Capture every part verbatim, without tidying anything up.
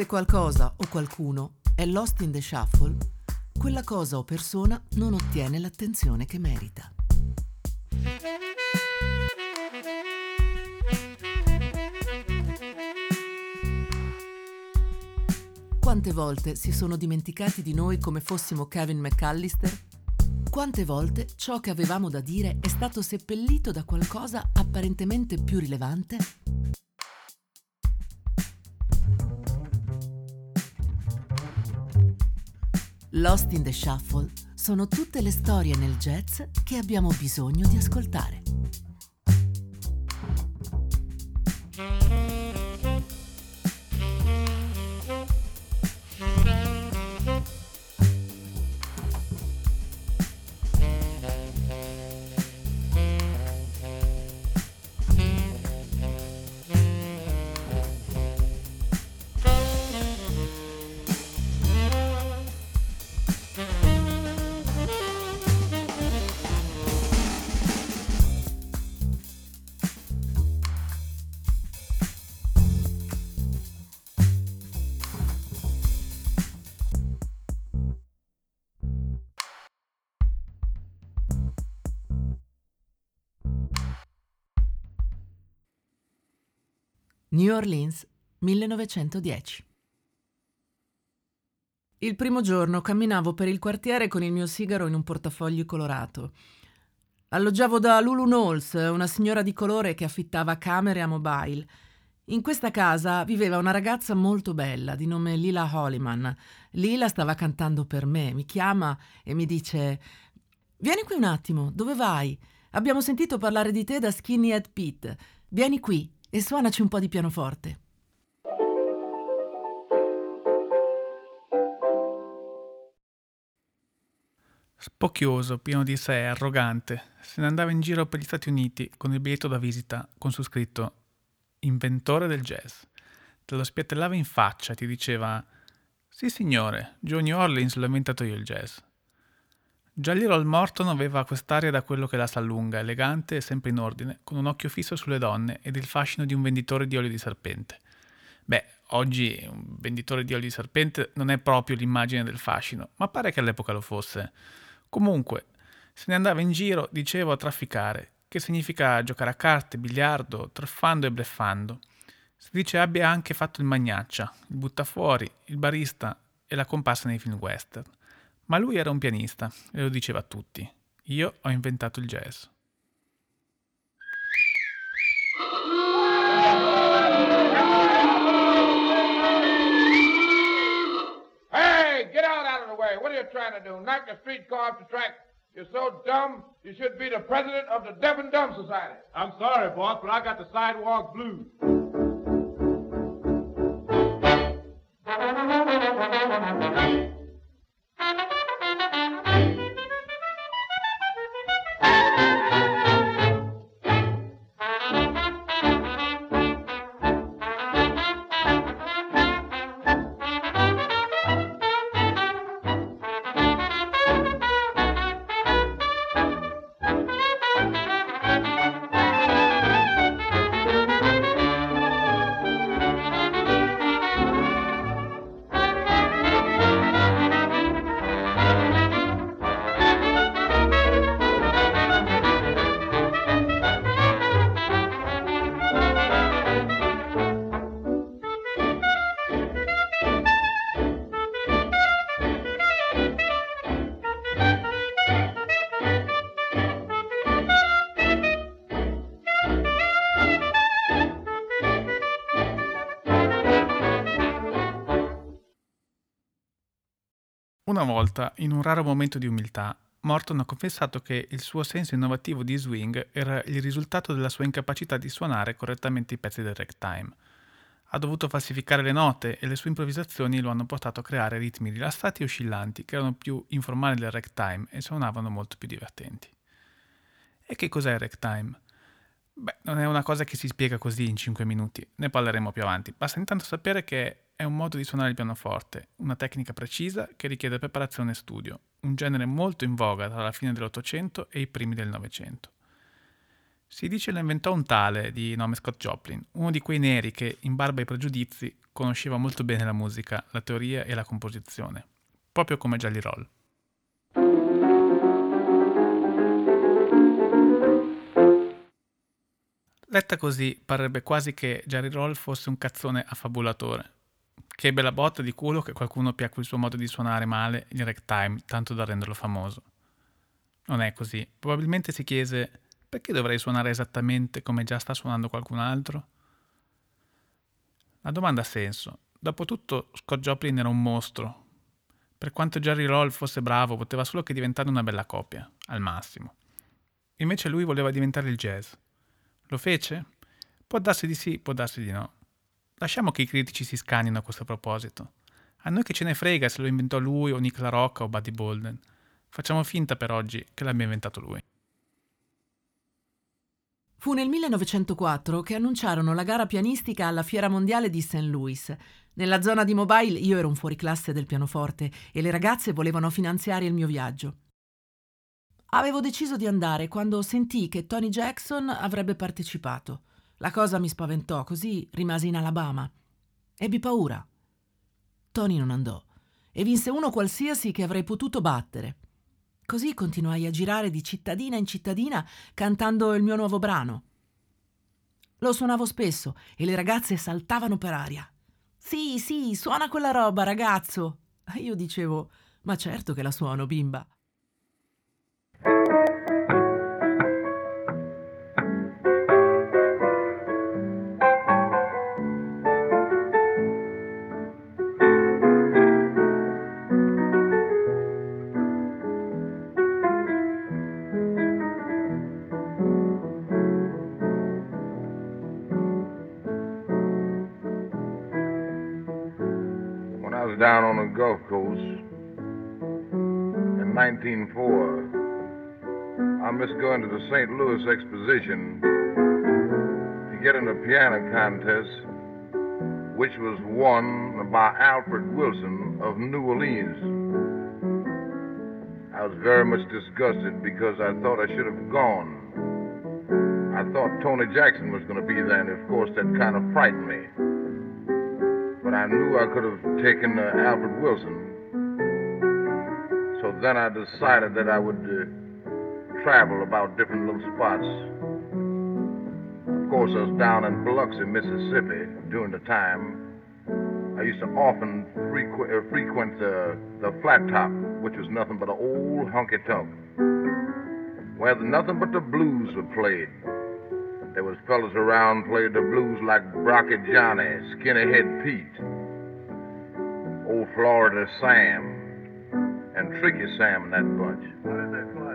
Se qualcosa o qualcuno è lost in the shuffle, quella cosa o persona non ottiene l'attenzione che merita. Quante volte si sono dimenticati di noi come fossimo Kevin McCallister? Quante volte ciò che avevamo da dire è stato seppellito da qualcosa apparentemente più rilevante? Lost in the Shuffle sono tutte le storie nel jazz che abbiamo bisogno di ascoltare. New Orleans, millenovecentodieci. Il primo giorno camminavo per il quartiere con il mio sigaro in un portafoglio colorato. Alloggiavo da Lulu Knowles, una signora di colore che affittava camere a mobile. In questa casa viveva una ragazza molto bella di nome Lila Holliman. Lila stava cantando per me, mi chiama e mi dice: «Vieni qui un attimo, dove vai? Abbiamo sentito parlare di te da Skinny Head Pete. Vieni qui e suonaci un po' di pianoforte». Spocchioso, pieno di sé, arrogante, se ne andava in giro per gli Stati Uniti con il biglietto da visita con su scritto «Inventore del jazz». Te lo spiattellava in faccia e ti diceva «Sì signore, Johnny Orleans l'ho inventato io il jazz». Jelly Roll Morton aveva quest'aria da quello che la sa lunga, elegante e sempre in ordine, con un occhio fisso sulle donne ed il fascino di un venditore di olio di serpente. Beh, oggi un venditore di olio di serpente non è proprio l'immagine del fascino, ma pare che all'epoca lo fosse. Comunque, se ne andava in giro, dicevo, a trafficare, che significa giocare a carte, biliardo, truffando e bleffando. Si dice abbia anche fatto il magnaccia, il buttafuori, il barista e la comparsa nei film western. Ma lui era un pianista e lo diceva a tutti. Io ho inventato il jazz. Hey, get out, out of the way. What are you trying to do? Knock the streetcar off the track? You're so dumb, you should be the president of the Deaf and Dumb Society. I'm sorry, boss, but I got the sidewalk blues. Una volta, in un raro momento di umiltà, Morton ha confessato che il suo senso innovativo di swing era il risultato della sua incapacità di suonare correttamente i pezzi del ragtime. Ha dovuto falsificare le note e le sue improvvisazioni lo hanno portato a creare ritmi rilassati e oscillanti che erano più informali del ragtime e suonavano molto più divertenti. E che cos'è il ragtime? Beh, non è una cosa che si spiega così in cinque minuti, ne parleremo più avanti, basta intanto sapere che è un modo di suonare il pianoforte, una tecnica precisa che richiede preparazione e studio, un genere molto in voga tra la fine dell'Ottocento e i primi del Novecento. Si dice lo inventò un tale di nome Scott Joplin, uno di quei neri che, in barba ai pregiudizi, conosceva molto bene la musica, la teoria e la composizione, proprio come Jelly Roll. Letta così, parrebbe quasi che Jelly Roll fosse un cazzone affabulatore, che ebbe la botta di culo che qualcuno piacque il suo modo di suonare male in ragtime, tanto da renderlo famoso. Non è così. Probabilmente si chiese: perché dovrei suonare esattamente come già sta suonando qualcun altro? La domanda ha senso. Dopotutto Scott Joplin era un mostro. Per quanto Jelly Roll fosse bravo, poteva solo che diventare una bella copia, al massimo. Invece lui voleva diventare il jazz. Lo fece? Può darsi di sì, può darsi di no. Lasciamo che i critici si scannino a questo proposito. A noi che ce ne frega se lo inventò lui o Nick La Rocca o Buddy Bolden. Facciamo finta per oggi che l'abbia inventato lui. Fu nel millenovecentoquattro che annunciarono la gara pianistica alla Fiera Mondiale di Saint Louis. Nella zona di Mobile io ero un fuoriclasse del pianoforte e le ragazze volevano finanziare il mio viaggio. Avevo deciso di andare quando sentii che Tony Jackson avrebbe partecipato. La cosa mi spaventò, così rimasi in Alabama. Ebbi paura. Tony non andò e vinse uno qualsiasi che avrei potuto battere. Così continuai a girare di cittadina in cittadina cantando il mio nuovo brano. Lo suonavo spesso e le ragazze saltavano per aria. «Sì, sì, suona quella roba, ragazzo!» Io dicevo: «Ma certo che la suono, bimba!» Down on the Gulf Coast in nineteen oh four, I missed going to the Saint Louis Exposition to get in a piano contest, which was won by Alfred Wilson of New Orleans. I was very much disgusted because I thought I should have gone. I thought Tony Jackson was going to be there, and of course that kind of frightened me. But I knew I could have taken uh, Alfred Wilson. So then I decided that I would uh, travel about different little spots. Of course, I was down in Biloxi, Mississippi during the time. I used to often frequ- uh, frequent uh, the flat top, which was nothing but an old honky-tonk, where nothing but the blues were played. There was fellas around played the blues like Brocky Johnny, Skinny Head Pete, old Florida Sam, and Tricky Sam and that bunch. What did they play?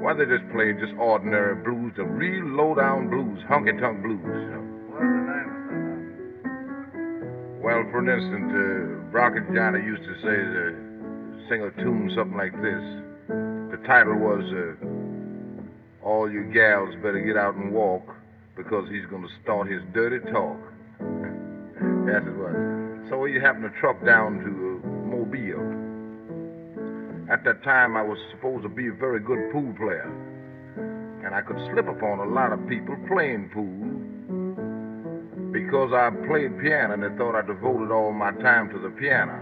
Why, they just played just ordinary blues, the real low-down blues, honky-tonk blues. You know. What was the name of them? Well, for instance, uh, Brocky Johnny used to say, uh, sing a tune something like this. The title was... Uh, All you gals better get out and walk, because he's going to start his dirty talk. That's what. So you happened to truck down to uh, Mobile. At that time, I was supposed to be a very good pool player, and I could slip upon a lot of people playing pool, because I played piano and they thought I devoted all my time to the piano.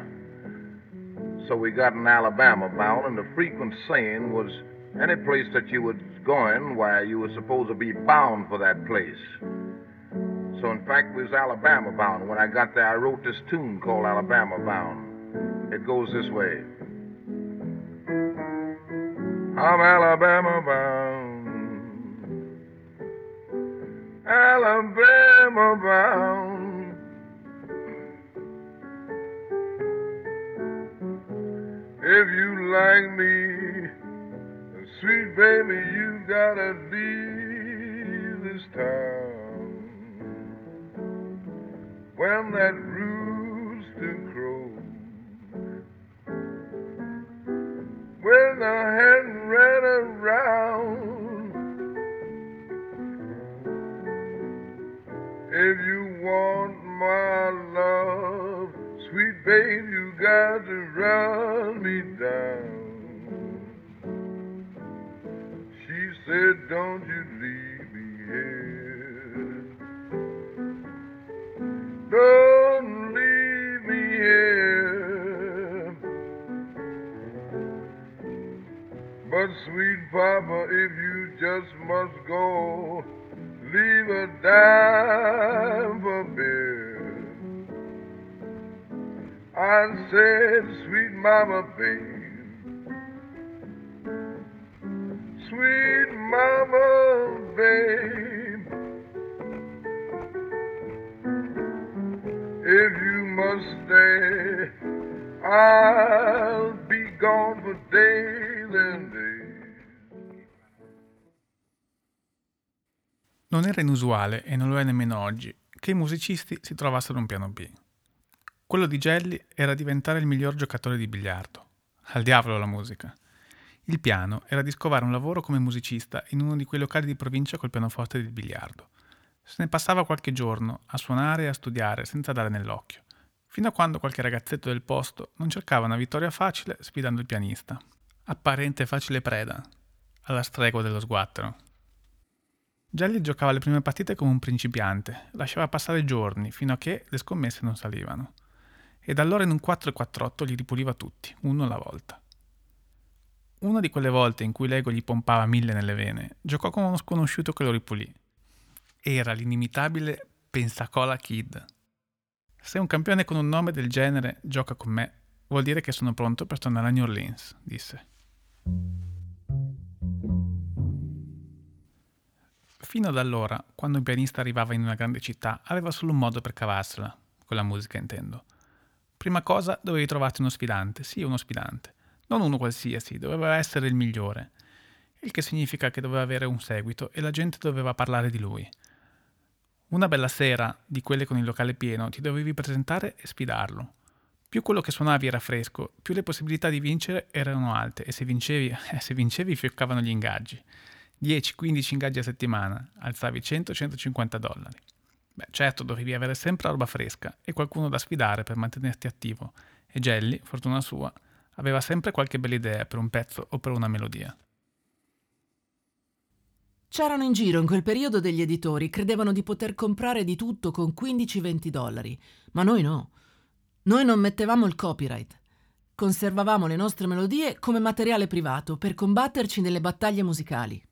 So we got in Alabama bound, and the frequent saying was, any place that you were going, why, you were supposed to be bound for that place. So, in fact, we was Alabama bound. When I got there, I wrote this tune called Alabama Bound. It goes this way. I'm Alabama bound. Alabama bound. If you like me, sweet baby, you gotta leave this town. When that rooster crows, when I hadn't ran around, if you want my love, sweet baby, you got to run me down. Said, don't you leave me here. Don't sweet papa, if you just must go, leave a dime for beer. I said, sweet mama, babe, sweet mama, babe, if you must stay, I'll be gone for days and days. Non era inusuale, e non lo è nemmeno oggi, che i musicisti si trovassero un piano B. Quello di Jelly era diventare il miglior giocatore di biliardo. Al diavolo la musica. Il piano era di scovare un lavoro come musicista in uno di quei locali di provincia col pianoforte di biliardo. Se ne passava qualche giorno a suonare e a studiare senza dare nell'occhio, fino a quando qualche ragazzetto del posto non cercava una vittoria facile sfidando il pianista. Apparente facile preda, alla stregua dello sguattero. Jelly giocava le prime partite come un principiante, lasciava passare giorni fino a che le scommesse non salivano. E da allora in un quattro e quattr'otto li ripuliva tutti, uno alla volta. Una di quelle volte in cui l'ego gli pompava mille nelle vene, giocò con uno sconosciuto che lo ripulì. Era l'inimitabile Pensacola Kid. Se un campione con un nome del genere gioca con me, vuol dire che sono pronto per tornare a New Orleans, disse. Fino ad allora, quando un pianista arrivava in una grande città, aveva solo un modo per cavarsela, con la musica intendo. Prima cosa, dovevi trovarti uno sfidante, sì, uno sfidante. Non uno qualsiasi, doveva essere il migliore. Il che significa che doveva avere un seguito e la gente doveva parlare di lui. Una bella sera, di quelle con il locale pieno, ti dovevi presentare e sfidarlo. Più quello che suonavi era fresco, più le possibilità di vincere erano alte e se vincevi, eh, se vincevi fioccavano gli ingaggi. dieci quindici ingaggi a settimana, alzavi cento centocinquanta dollari. Beh, certo, dovevi avere sempre roba fresca e qualcuno da sfidare per mantenerti attivo, e Jelly, fortuna sua, aveva sempre qualche bella idea per un pezzo o per una melodia. C'erano in giro in quel periodo degli editori, credevano di poter comprare di tutto con quindici venti dollari, ma noi no. Noi non mettevamo il copyright. Conservavamo le nostre melodie come materiale privato per combatterci nelle battaglie musicali.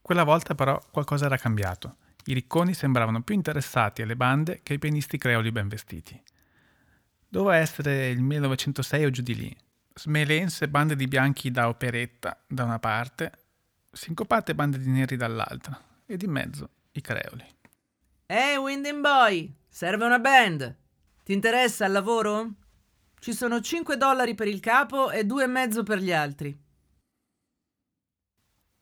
Quella volta però qualcosa era cambiato. I ricconi sembravano più interessati alle bande che ai pianisti creoli ben vestiti. Doveva essere il millenovecentosei o giù di lì. Smelense bande di bianchi da operetta da una parte, sincopate bande di neri dall'altra e di mezzo i creoli. Ehi hey, Winding Boy, serve una band. Ti interessa al lavoro? Ci sono cinque dollari per il capo e due e mezzo per gli altri.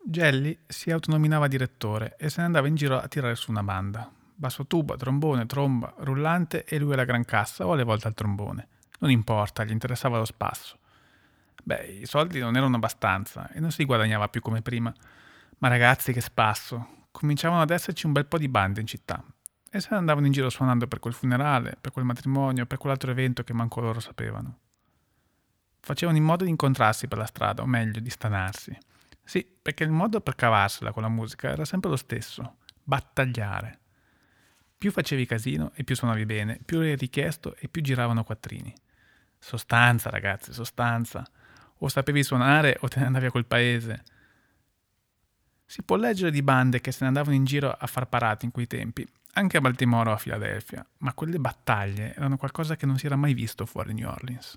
Jelly si autonominava direttore e se ne andava in giro a tirare su una banda. Basso tuba, trombone, tromba, rullante e lui alla gran cassa o alle volte al trombone. Non importa, gli interessava lo spasso. Beh, i soldi non erano abbastanza e non si guadagnava più come prima. Ma ragazzi, che spasso! Cominciavano ad esserci un bel po' di bande in città e se ne andavano in giro suonando per quel funerale, per quel matrimonio, per quell'altro evento che manco loro sapevano. Facevano in modo di incontrarsi per la strada, o meglio, di stanarsi. Sì, perché il modo per cavarsela con la musica era sempre lo stesso, battagliare. Più facevi casino e più suonavi bene, più eri richiesto e più giravano quattrini. Sostanza, ragazzi, sostanza. O sapevi suonare o te ne andavi a quel paese. Si può leggere di bande che se ne andavano in giro a far parati in quei tempi, anche a Baltimore o a Filadelfia, ma quelle battaglie erano qualcosa che non si era mai visto fuori New Orleans.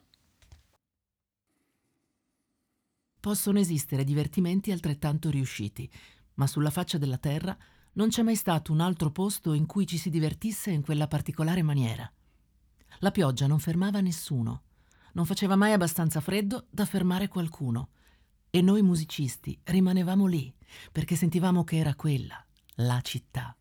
Possono esistere divertimenti altrettanto riusciti, ma sulla faccia della terra non c'è mai stato un altro posto in cui ci si divertisse in quella particolare maniera. La pioggia non fermava nessuno, non faceva mai abbastanza freddo da fermare qualcuno, e noi musicisti rimanevamo lì perché sentivamo che era quella la città.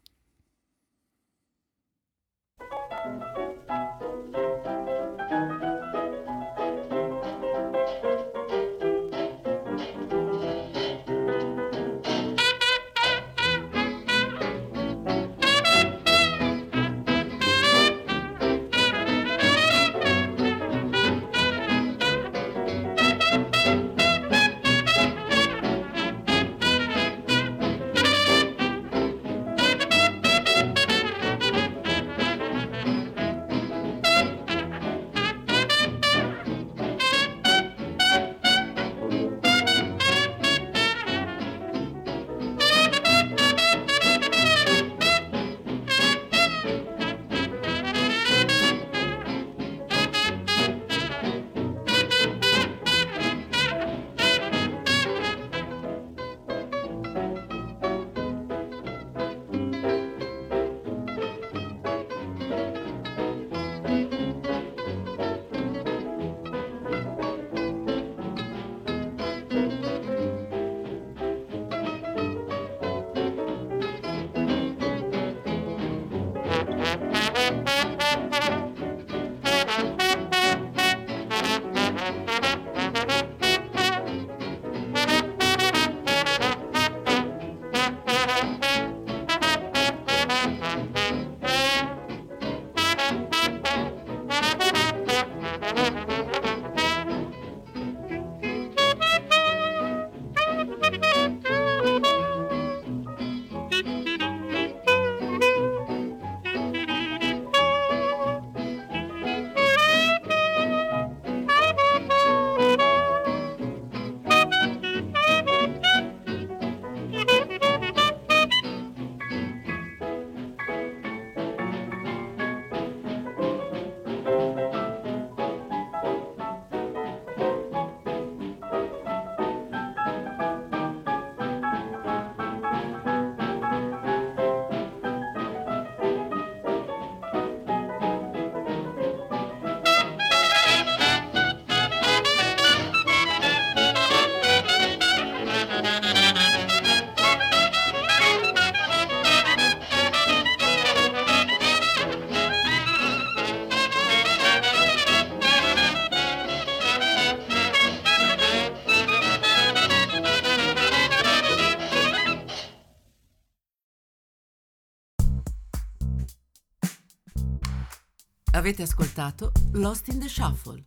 Avete ascoltato Lost in the Shuffle.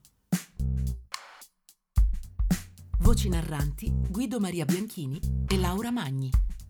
Voci narranti Guido Maria Bianchini e Laura Magni.